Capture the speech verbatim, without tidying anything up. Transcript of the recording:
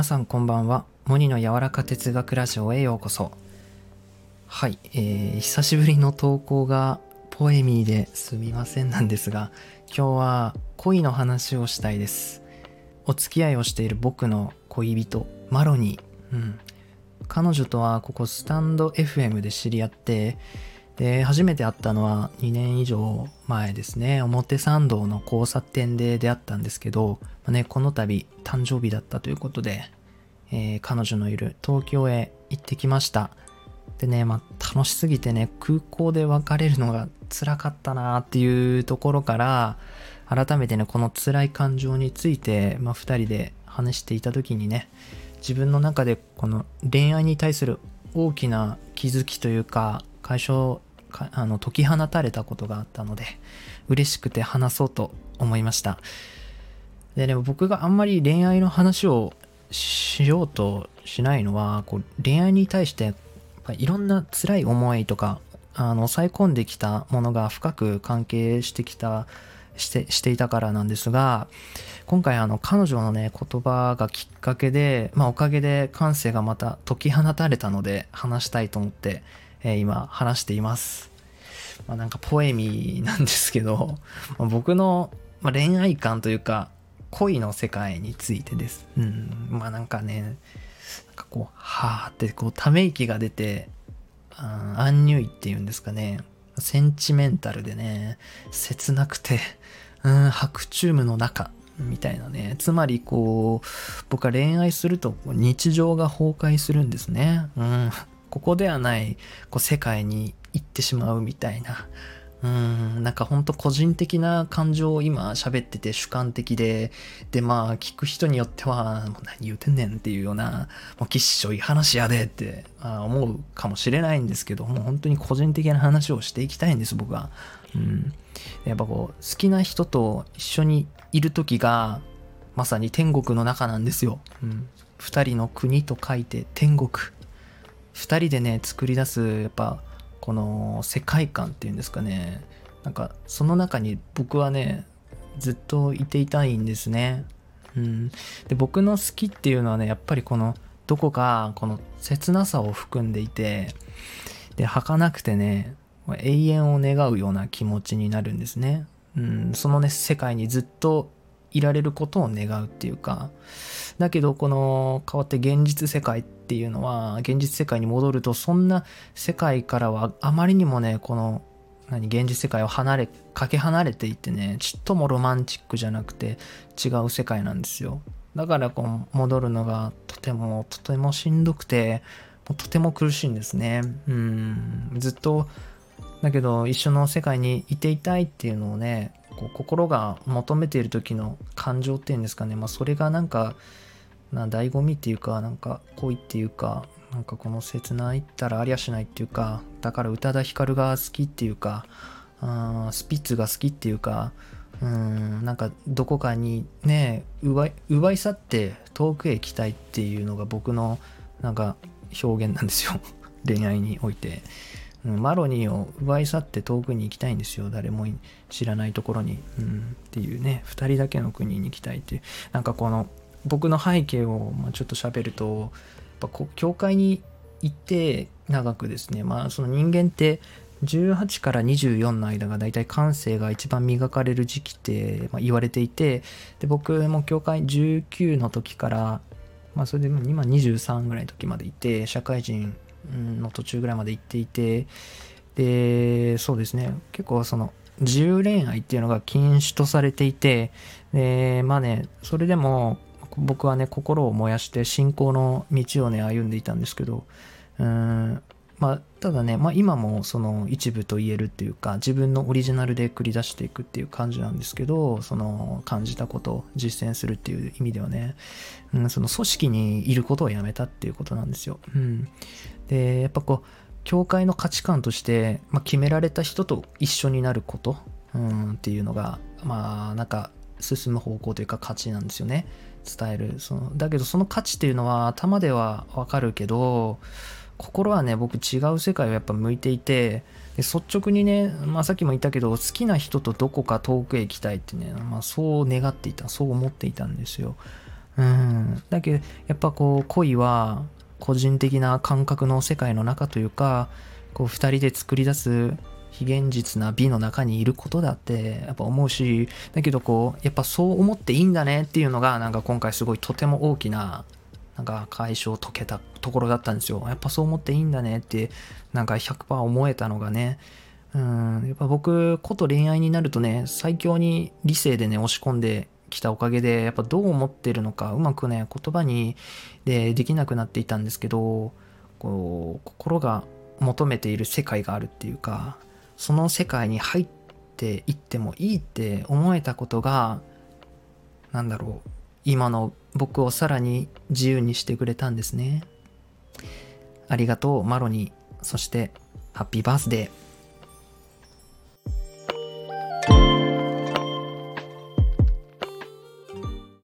皆さんこんばんは。モニの柔らか哲学ラジオへようこそ。はい、えー、久しぶりの投稿がポエミーですみませんなんですが、今日は恋の話をしたいです。お付き合いをしている僕の恋人マロニー、うん、彼女とはここスタンド エフエム で知り合って、で初めて会ったのはにねんいじょうまえですね。表参道の交差点で出会ったんですけど、まあね、この度誕生日だったということで、えー、彼女のいる東京へ行ってきました。でね、まあ、楽しすぎてね、空港で別れるのが辛かったなっていうところから、改めてねこの辛い感情について、まあ、ふたりで話していた時にね、自分の中でこの恋愛に対する大きな気づきというか解消あの解き放たれたことがあったので、嬉しくて話そうと思いました。でね、僕があんまり恋愛の話をしようとしないのは、こう恋愛に対していろんな辛い思いとかあの抑え込んできたものが深く関係してきたしてしていたからなんですが、今回あの彼女のね言葉がきっかけで、まあ、おかげで感性がまた解き放たれたので話したいと思って、えー、今話しています。まあ、なんかポエミーなんですけど、まあ、僕の恋愛観というか恋の世界についてです。うん、まあなんかね、なんかこうはーってこうため息が出て、あアンニュイっていうんですかね。センチメンタルでね、切なくて、うん、白昼夢の中みたいなね。つまりこう僕は恋愛すると日常が崩壊するんですね。うん、ここではないこう世界に行ってしまうみたいな。うん、なんかほんと個人的な感情を今喋ってて主観的で、でまあ聞く人によってはもう何言うてんねんっていうような、もうきっしょい話やでって思うかもしれないんですけど、もう本当に個人的な話をしていきたいんです僕は。うん、やっぱこう好きな人と一緒にいる時がまさに天国の中なんですよ。うん、二人の国と書いて天国。二人でね作り出すやっぱこの世界観っていうんですかね、なんかその中に僕はねずっといていたいんですね。うん、で僕の好きっていうのはね、やっぱりこのどこかこの切なさを含んでいて、で儚くてね永遠を願うような気持ちになるんですね。うん、そのね世界にずっといられることを願うっていうか、だけどこの変わって現実世界っていうのは、現実世界に戻るとそんな世界からはあまりにもねこの何現実世界を離れかけ離れていってね、ちっともロマンチックじゃなくて違う世界なんですよ。だからこう戻るのがとてもとてもしんどくて、とても苦しいんですね。うーん、ずっとだけど一緒の世界にいていたいっていうのをね心が求めている時の感情っていうんですかね、まあ、それがなんかな醍醐味っていうか、なんか恋っていうか、なんかこの切ないったらありゃしないっていうか、だから宇多田ヒカルが好きっていうか、あスピッツが好きっていうか、うーんなんかどこかにね奪い、奪い去って遠くへ行きたいっていうのが僕のなんか表現なんですよ恋愛において。マロニーを奪い去って遠くに行きたいんですよ、誰も知らないところに、うん、っていうねふたりだけの国に行きたいっていう、なんかこの僕の背景をちょっと喋ると、やっぱ教会に行って長くですね、まあその人間ってじゅうはちからにじゅうよんの間がだいたい感性が一番磨かれる時期って言われていて、で僕も教会じゅうきゅうの時から、まあ、それで今にじゅうさんぐらいの時までいて、社会人の途中ぐらいまで行っていて、でそうですね結構その自由恋愛っていうのが禁止とされていて、でまあねそれでも僕はね心を燃やして信仰の道をね歩んでいたんですけど、うーんまあただね、まあ、今もその一部と言えるっていうか、自分のオリジナルで繰り出していくっていう感じなんですけど、その感じたことを実践するっていう意味ではね、うん、その組織にいることをやめたっていうことなんですよ。うん、でやっぱこう教会の価値観として、まあ、決められた人と一緒になること、うん、っていうのがまあなんか進む方向というか価値なんですよね、伝えるその。だけどその価値っていうのは頭ではわかるけど、心はね僕違う世界をやっぱ向いていて、で率直にね、まあ、さっきも言ったけど好きな人とどこか遠くへ行きたいってね、まあ、そう願っていたそう思っていたんですよ。ううん、だけどやっぱこう恋は個人的な感覚の世界の中というか、こう二人で作り出す非現実な美の中にいることだってやっぱ思うし、だけどこうやっぱそう思っていいんだねっていうのがなんか今回すごいとても大きななんか解消を解けたところだったんですよ。やっぱそう思っていいんだねってなんか ひゃくパーセント 思えたのがね、うんやっぱ僕こと恋愛になるとね最強に理性でね押し込んできたおかげで、やっぱどう思ってるのかうまくね言葉に で, できなくなっていたんですけど、こう心が求めている世界があるっていうか、その世界に入っていってもいいって思えたことが、なんだろう、今の僕をさらに自由にしてくれたんですね。ありがとうマロニー、そしてハッピーバースデー。